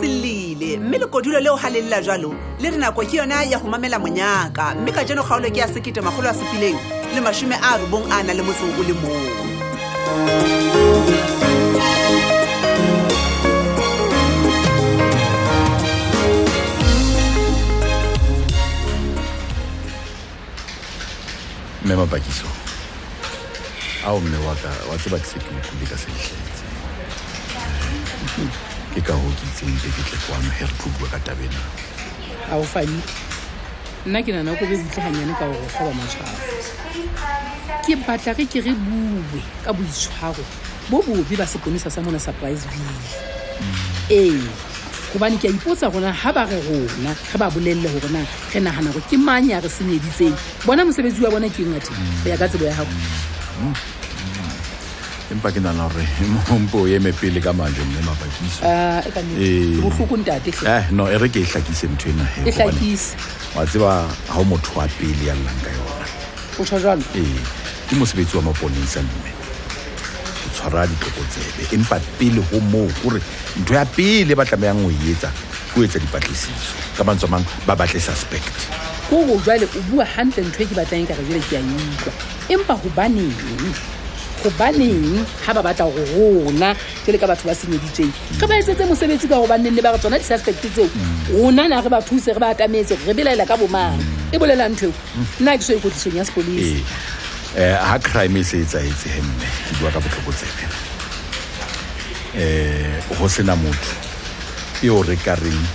silile mme le kodulo le o halella jalo le rena go ke yona ya go mamela monyaka mme ka jeno kgaolo ke ya sekete magolo a sepileng le mashume a re bong ana le motsogo le mo Mema bakiso. Ao mme wa tseba ke se ke tlile ka seletletse. Ke ka ho ke tseng ke tle kwa mo herphugo ka tabena. Ao fani. Nna ke nana go be butlhanyane ka go fa ba matshwao. Ke batla ke re buwe ka boitshwaro bo bobe ba seponisa sa mona surprise ville. Eh, go bana ke a ipotsa gona ha ba re rona ge ba bolelle go rona ge nagana go ke mang ya re senyeditseng bona mosebetsi wa bona ke eng ate go ya ka tsebo ya gago empa ke nana re mpo ye mepele ka manje mme mapakiso e ka nne go fukuntate no e re ke hlakise mtho ena he wa tseba ha motho wa pele ya nna ka yona o tshwarana ke mosebetsi wa maponisa mme tsara dikotsebe empa pele ho mo gore ntwe ya pele ba tla meang o yetsa o etsa dipatlisiso ka mantso mang ba batle suspect go go jwale o bua hantle ntwe ke batlang ka re jwale ke a ntwa empa ho baneng ha ba batla go rona tele ka batho ba senyeditseng ka ba etsetse mosebetsi ka go ba nne ba re tsona di suspect tseo rona na re ba thuse re ba atametse re belaela ka bomang e bolela ntwe nna ke so ikotlisong ya police ha crime se etsa etse hemme ke bua ka botlhokotsebe ho sena motho e o re kareng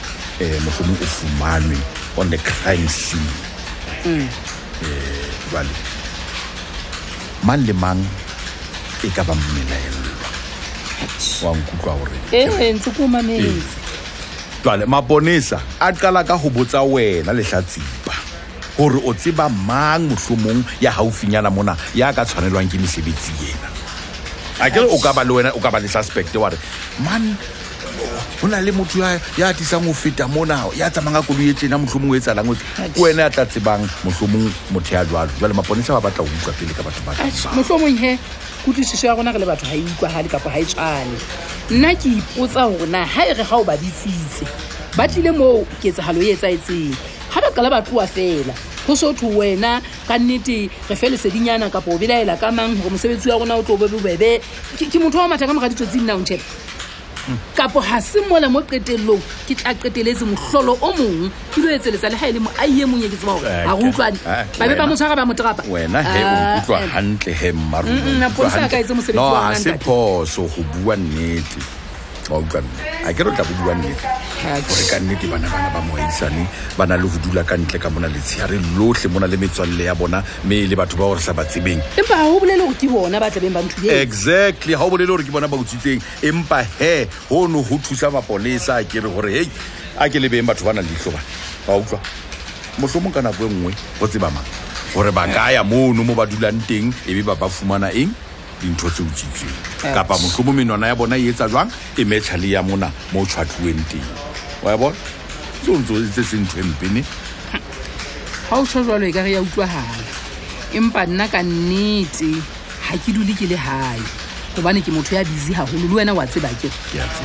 motho o fumanwe on the crime scene vale man le mang e ka ba mmelaelo wa nkutlwa hore ntse ko mametse vale maponisa a qala ka ho botsa wena lehlatsipa gore o tseba mang mohlomong ya haufinyana mona ya ka tshwanelwang ke mesebetsi yena akere o ka ba le wena o ka ba le suspect wa re man hona le motho ya tisang o feta mona ya tsamanga go lwetse na mohlomong o etsalang o wena a tla tsebang mohlomong motho ya jwalo jwale maponisa ba batla go utlwa pele ka batho ba mohlomong he kutlwisiso ya rona re le batho ha ikwa ha le kapa ha etsane nna ke ipotsa rona ha e re ga o ba ditsitse ba tlile mo ketsahalo e etsaetseng ha ba kala ba tloa fela ho so thu wena ka nnete re fele sedinyana ka bo belaela ka mang ho mosebetsi wa rona o tlo bobebe ke motho wa matha ka mo ga ditso tsina o ntshela ka bo ha simola mo qetellong ke tla qeteletse mohlolo o mong ke lo etseletsa le ha ile mo a ye mong ye ke tswa ha go utlwane ba be ba mo tshwara ba mo trapa wena he o utlwa hantle he maru nna bo sa ka itse mosebetsi wa rona no se phoso ho bua nnete o ka akere o tla bo bua nnete gore ka nnete bana ba moaisane ba na le go dula ka ntle ka mona letshiare lotlhe mona le metswalle ya bona mme le batho ba gore sa ba tsebeng empa ha o bolele gore ke bona ba tlabeng ba nthuye exactly ha o bolele gore ke bona ba utsitseng empa he ho no ho thusa maponisa ke re gore hey a ke le beng batho bana dihlo ba ba utlwa mohlomong kana bo engwe go tseba mang gore ba ka ya mono mo ba dulang teng e be ba ba fumana eng dintho tse utsitseng kapa mohlomong menona ya bona e etsa jwang e metshale ya mona mo tshwatluweng teng wa bona tsonzo itse sentshempini ha o tshwara le ga ya utlwa hala empa nna ka nnete ha ke dule ke le hae go bana ke motho ya busy ha holo le wena wa tseba ke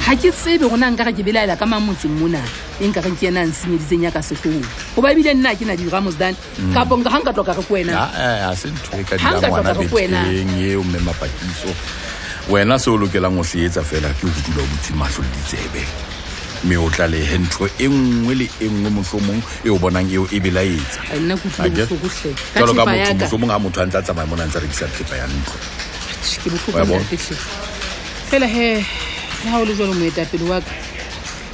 ha ke tsebe gona nka ga ke belaela ka mamotsi mona nka ga ke yena ntseng ditse nya ka sehlong go ba bile nna ke na di ramos dan ka bonga hanga toka ka kwena a se ntwe ka di mwana ba ye o me mapakiso wena so lo ke la ngosietsa fela ke go dula botsi mahlo ditsebe me o tla le hentho engwe le engwe mohlomong e o bonang eo e belaetsa nna go tlile go hle ka tloga mohlomong a motho a ntse a tsamaya mona ntse a rekisa thepa ya ntlo ke botlhoko fela he ha o le jalo moetapele wa ka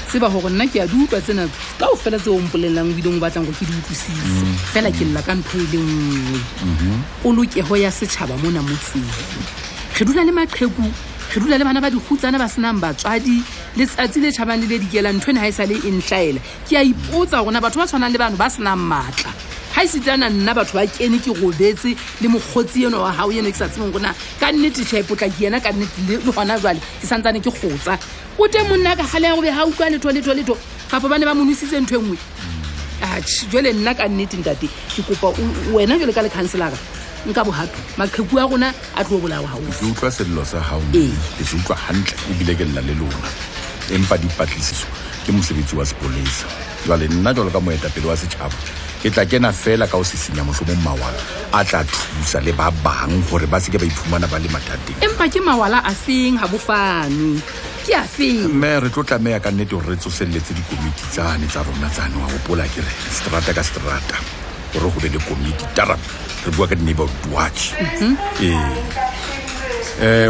tseba hore nna ke a di utlwa tsena ka o fela tse o mpolelang bidong batlang go ke di utlwisise fela ke lla ka ntho e le nngwe o lokeho ya setšhaba mona motseng re dula le maqheku ke dula le bana ba dikhutsana ba senang batswadi le tsatsi le thabang le dikela nthwena ha isa le inhlaela ke a ipotsa gona batho ba tshwanang le bana ba senang matla ha isitana nna batho ba kene ke robetse le mogotsi eno wa hao yena ke sa tsimong gona ka nnete tshepo ka yena ka nnete le hona jwale ke santsane ke khotsa o te monna ka hale ya go be ha utlwa le to ka pa bana ba monisitse nthwengwe a jwale nna ka nnete ntate ke kopa wena jwale ka le counselor nka bohato maqheku a gona a tlo bolawa ha o utlwa sello sa hao ke utlwa hantle e bile ke nna le lona empa dipatlisiso ke mosebetsi wa sepolisa. Jwale nna jwalo ka moetapele wa setjhaba ke tla kena fela ka ho sisinya mohlomong mawala a tla thusa le ba bang hore ba seke ba iphumana ba le mathateng. Empa ke mawala a seng ha bofane ke a feng mme re tlo tlameha ka nnete hore re tsoselletse dikomiti tsane tsa rona tsane wa hopola ke re strata ka strata hore ho be le komiti tarap re bua ka neighborhood watch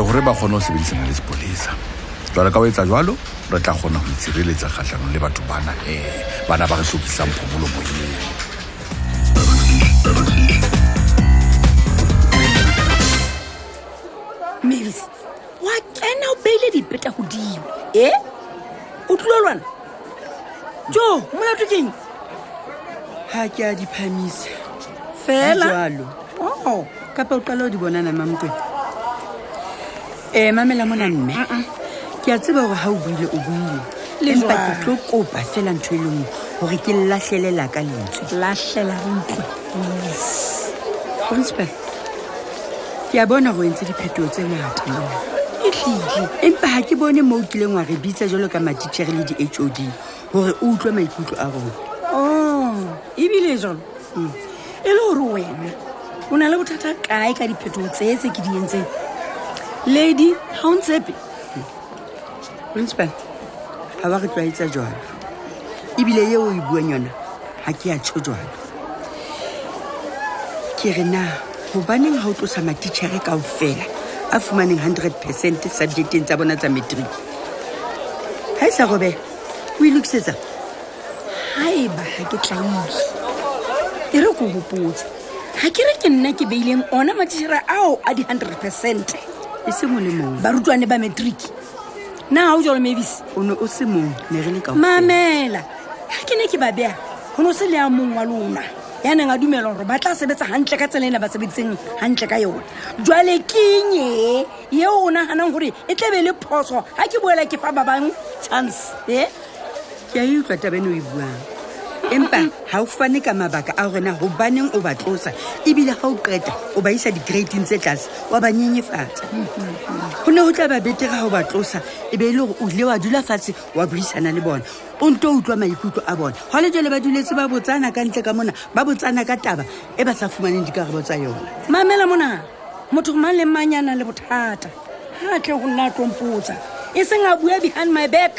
hore ba kgone ho sebedisana le sepolisa. Jwale ka ho etsa jwalo re tla kgona ho itshireletsa kgahlanong le batho bana bana ba re hlokisang phomolo moyeng. Mills, what can I pay the better who deal? Eh? Utlolan Joe, what are you doing? Hakia di Pamis. Fella, oh, Capo Calo di Bonana Mamque. Eh, Mamela Monan, Kiatsiba, how will you be? Limpa to look up a felon to you, or it will lash la gallant. Lash la rump. Ya bona go ntse diphetho tse ngata. Ehlile empa ha ke bone mo utleng wa re bitsa jolo ka matitjhere le di HOD hore o utlwe maikutlo a rona. Oh, e bile jolo. E le hore wena o na le bothata kae ka diphetho tse tse ke di entseng? Lady, ha o ntsepe. Principal, ha ba re tlwaetsa jwalo. E bile yeo e buang yona ha ke a tshojwana. Ke re na hobaneng ha o tlosa matitjhere kaofela a fumaneng 100% subjecteng tsa bona tsa matric. Ha isa Robert, o ilokisetsa? Haeba ha ke tlaile. E re ko hopotse, ha ke re ke nna ke beileng ona matitjhere ao a di 100%. E se molemong barutwane ba matric. Na ha o jalo Mavis, o ne o se mong ne re le kaofela. Mamela, ha ke ne ke ba beha, ho no se le a mong wa lona. Yana nga dumela hore ba tla sebetsa hantle ka tseleng ba sebetseng hantle ka yona. Jwale kenye ye ona hana hore e tlebe le phoso ha ke boela ke fa ba bang chance ke a utlwa tabeno e buang empa ha o fane ka mabaka a rena ho baneng o ba tlosa ebile ha o qeta o ba isa di-grading tse tlase wa ba nyenyefatsa. Ho ne ho tla ba betega ho ba tlosa ebe le hore o ile wa dula fatshe wa buisana le bona. Onto utlwa maikutlo a bona. Ho le jole ba duletse ba botsana ka ntle ka mona, ba botsana ka taba e ba sa fumaneng dikarabo tsa yona. Mamela mona, motho mang le mang yana le bothata. Ha tle ho nna tlompotsa. E seng a bua behind my back.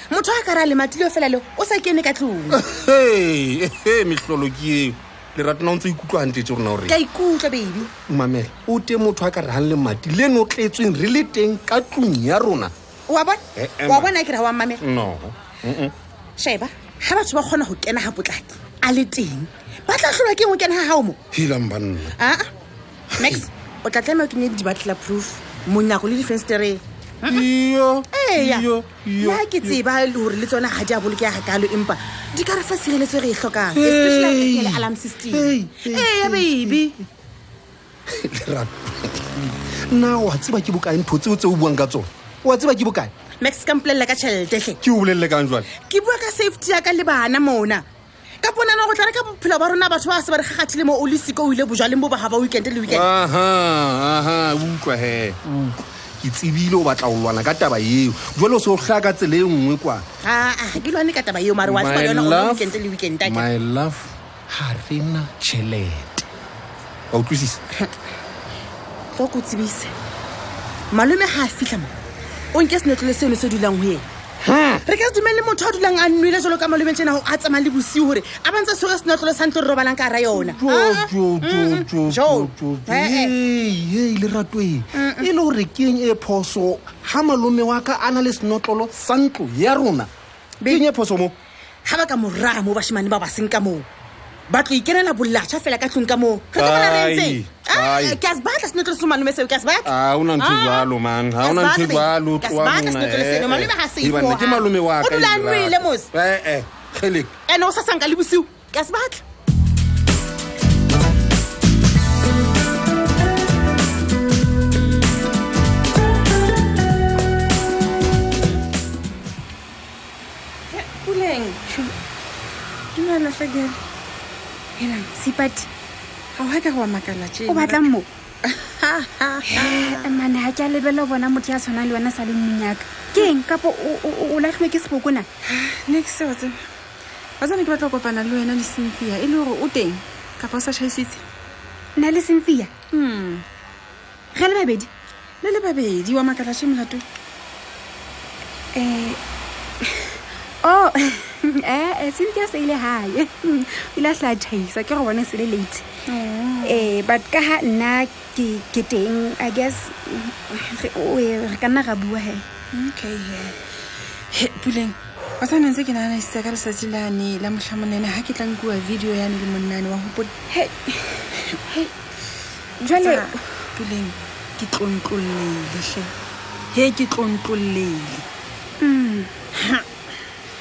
Motho a ka ra le matile ofela le o sa kene ka tlong. Hey, mihloloki le ratana ontse ikutlwa ntete rona hore. Ka ikutla baby. Mamela, o te motho a ka ra le matile no tletsweng re le teng ka tlong ya rona. Wa bona? Wa bona ke ra wa mamela? No. Sheba, ha batho ba kgona ho kena ha potlaki. A le teng. Ba tla hlolwa ke eng o kena ha hao mo? Hilang banna. Max, o tla tlame ke ne di batla proof. Monna go le difenstere. Yo ha ke tseba hore le tsona ha di a bolokeha hakalo empa di ka re fa sireletso re e hlokang especially ka le alarm system. Baby na wa tseba ke bokae ntho tseo tse o buang ka tsona? Wa tseba ke bokae? Max ka mpolella ka tjhelete hle. Ke o bolelle ka njwana? Ke bua ka safety ya ka le bana mona ka ponana go tla re ka bophelo ba rona batho ba se ba re gagathile mo olisiko o ile bojaleng bo ba ha ba weekend le weekend. Utlwa he ke tsebile o batla ho lwana ka taba eo jwale o se o hlaka tsela e nngwe kwana. Ha ke lwane ka taba eo mare wa tsela yona o weekend le weekend ta ke my love ha rena chelete o tlisise tlo go tsebise malome ha fihla mo o nke senetlole seno se dulang ho yena. Re ka dumela motho a dulang a nwele jalo ka malome tsena ho a tsama le bosiu hore a bantse se se senetlole sa ntlo robalang ka ra yona. Lerato e le hore ke eng e phoso ha malome wa ka a na le senotlolo sa ntlo ya rona? Ke eng e phoso mo? Ha ba ka moramo bashimane ba ba seng ka moo ba tlo ikenela bolatjha fela ka tlong ka moo. Re ka bona re ntse Casbatas nuestro humano me se casbat. Ah, un antigualo man. Ah, un antigualo. Casbatas nuestro seno man. Iba a hacer. Iba a hacer. Iba a hacer. Iba a hacer. Iba a la fagel. Ela, sipat. How haka wa makala tshi. O batla mmo. Mana ha ka lebelo bona motho ya tsana le wena sa le mnyaka. Keng kapo o lahlwe ke sebokona. Next sort. Bazana ke batla go kopana le wena le Cynthia. E le hore o teng. Kapo sa chaisitse. Na le Cynthia. Ga le babedi. Le babedi wa makala tshi mlato. Oh, Cynthia se ile haye. Ila hla thaisa ke go bona se le late. But ka ha nna ke getting I guess re kana ga bua he. Okay. Puleng. Wa tsana nse ke nana isa ka letsatsi la ne la mohlamonene ha ke tla nkuwa video ya ne le monnane wa hopot. Hey. Jalo Puleng ke tlontlolile hle. He ke tlontlolile.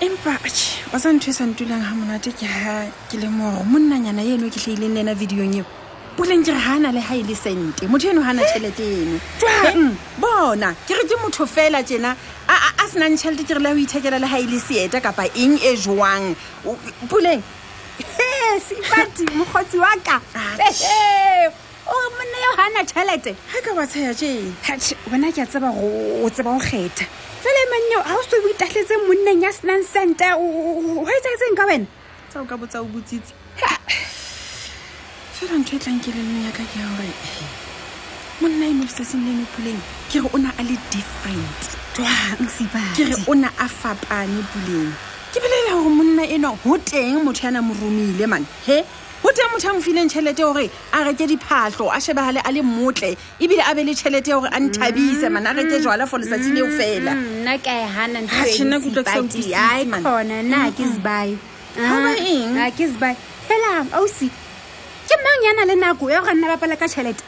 Empa wa sa ntwesa ntulang ha monate ke ha ke le moro monnanyana yeno ke hlehileng lena video eo Puleng ke hana le ha ile sente motho eno hana tjhelete eno bona ke re ke motho fela tjena a sena tjhelete ke re la ho ithekela le ha ile seeta kapa eng e jwang Puleng si party mokgotsi wa ka o monna yo hana tjhelete ha ka ba tsaya tje bona ke a tseba go tseba ho kgetha Fela manyo ha o se bua tahletse monneng ya Snan Center o ho itseng ka wena tsao ka botsa o butsitse Fela ntwe tlankile le nya ka ke hore monna e mo fetse nne Puleng ke re ona a le different twang si ba ke re ona a fapane Puleng ke belela hore monna eno ho teng motho yana morumile man ho teng motho a mo fileng tjhelete hore a reke diphahlo a shebahale a le motle e bile a be le tjhelete hore a nthabise man a reke jwala for letsatsi leo fela nna ka e hana ntho e ntse ai man khona na ke sibai na ke sibai fela ausi ke mang yana le nako e hore nna ba pala ka tjhelete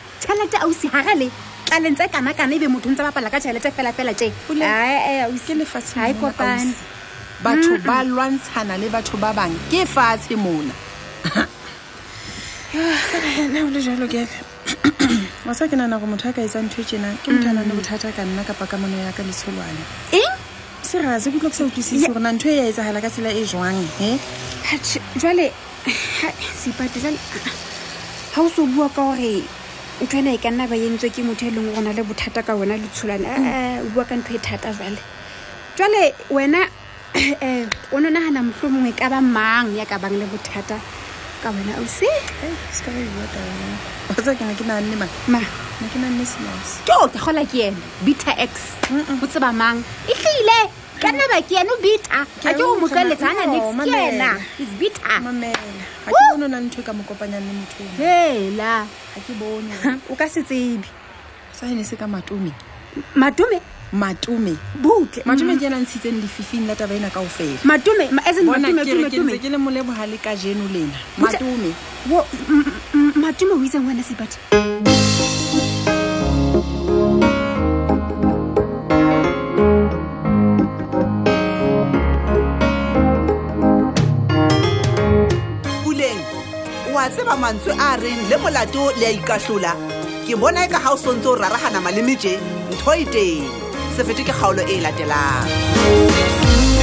ausi ha ga le ka lentse kana e be motho ntse ba pala ka tjhelete fela tje ai ausi le fatshe ai kopane batho ba lwantshana le batho ba bang ke fatshe mona na le jalo ke wa sa kana na go motho ka isa ntwetjena ke motho ana le bothata ka nna ka paka mono ya ka le tsholwane se ra se go tloksa utlwisisa gore na ntwe ya isa hala ka tsela e jwang jwale si patela ha o so bua ka hore ntwe na e ka nna ba yentswe ke motho leng go na le bothata ka wena le tsholwane o bua ka ntwe thata jwale wena o nona hana mohlomongwe ka ba mang ya ka bang le bothata ka wena o se ska re botsa o tsa kana ke nane ma ke nane smas ke o khola ke yena beta x o tsaba mang e hlile kana ba ke yena beta a ke o mo kaletsana next yena is beta mamela a ke bona nna ntwe ka mokopanya le motho hela a ke bona o ka setsebi sa ene se ka matume butle matume ke nang tsitseng dififing la taba ena ka ofela matume as in matume ke le molebo ha le ka jeno lena matume o itse ngwana se bat Puleng wa tseba mantswe a reng le molato le ikahlola ke bona eka ha o sontso rarahana maleme tje ntho e teng Se fete ke kgaolo e latelang.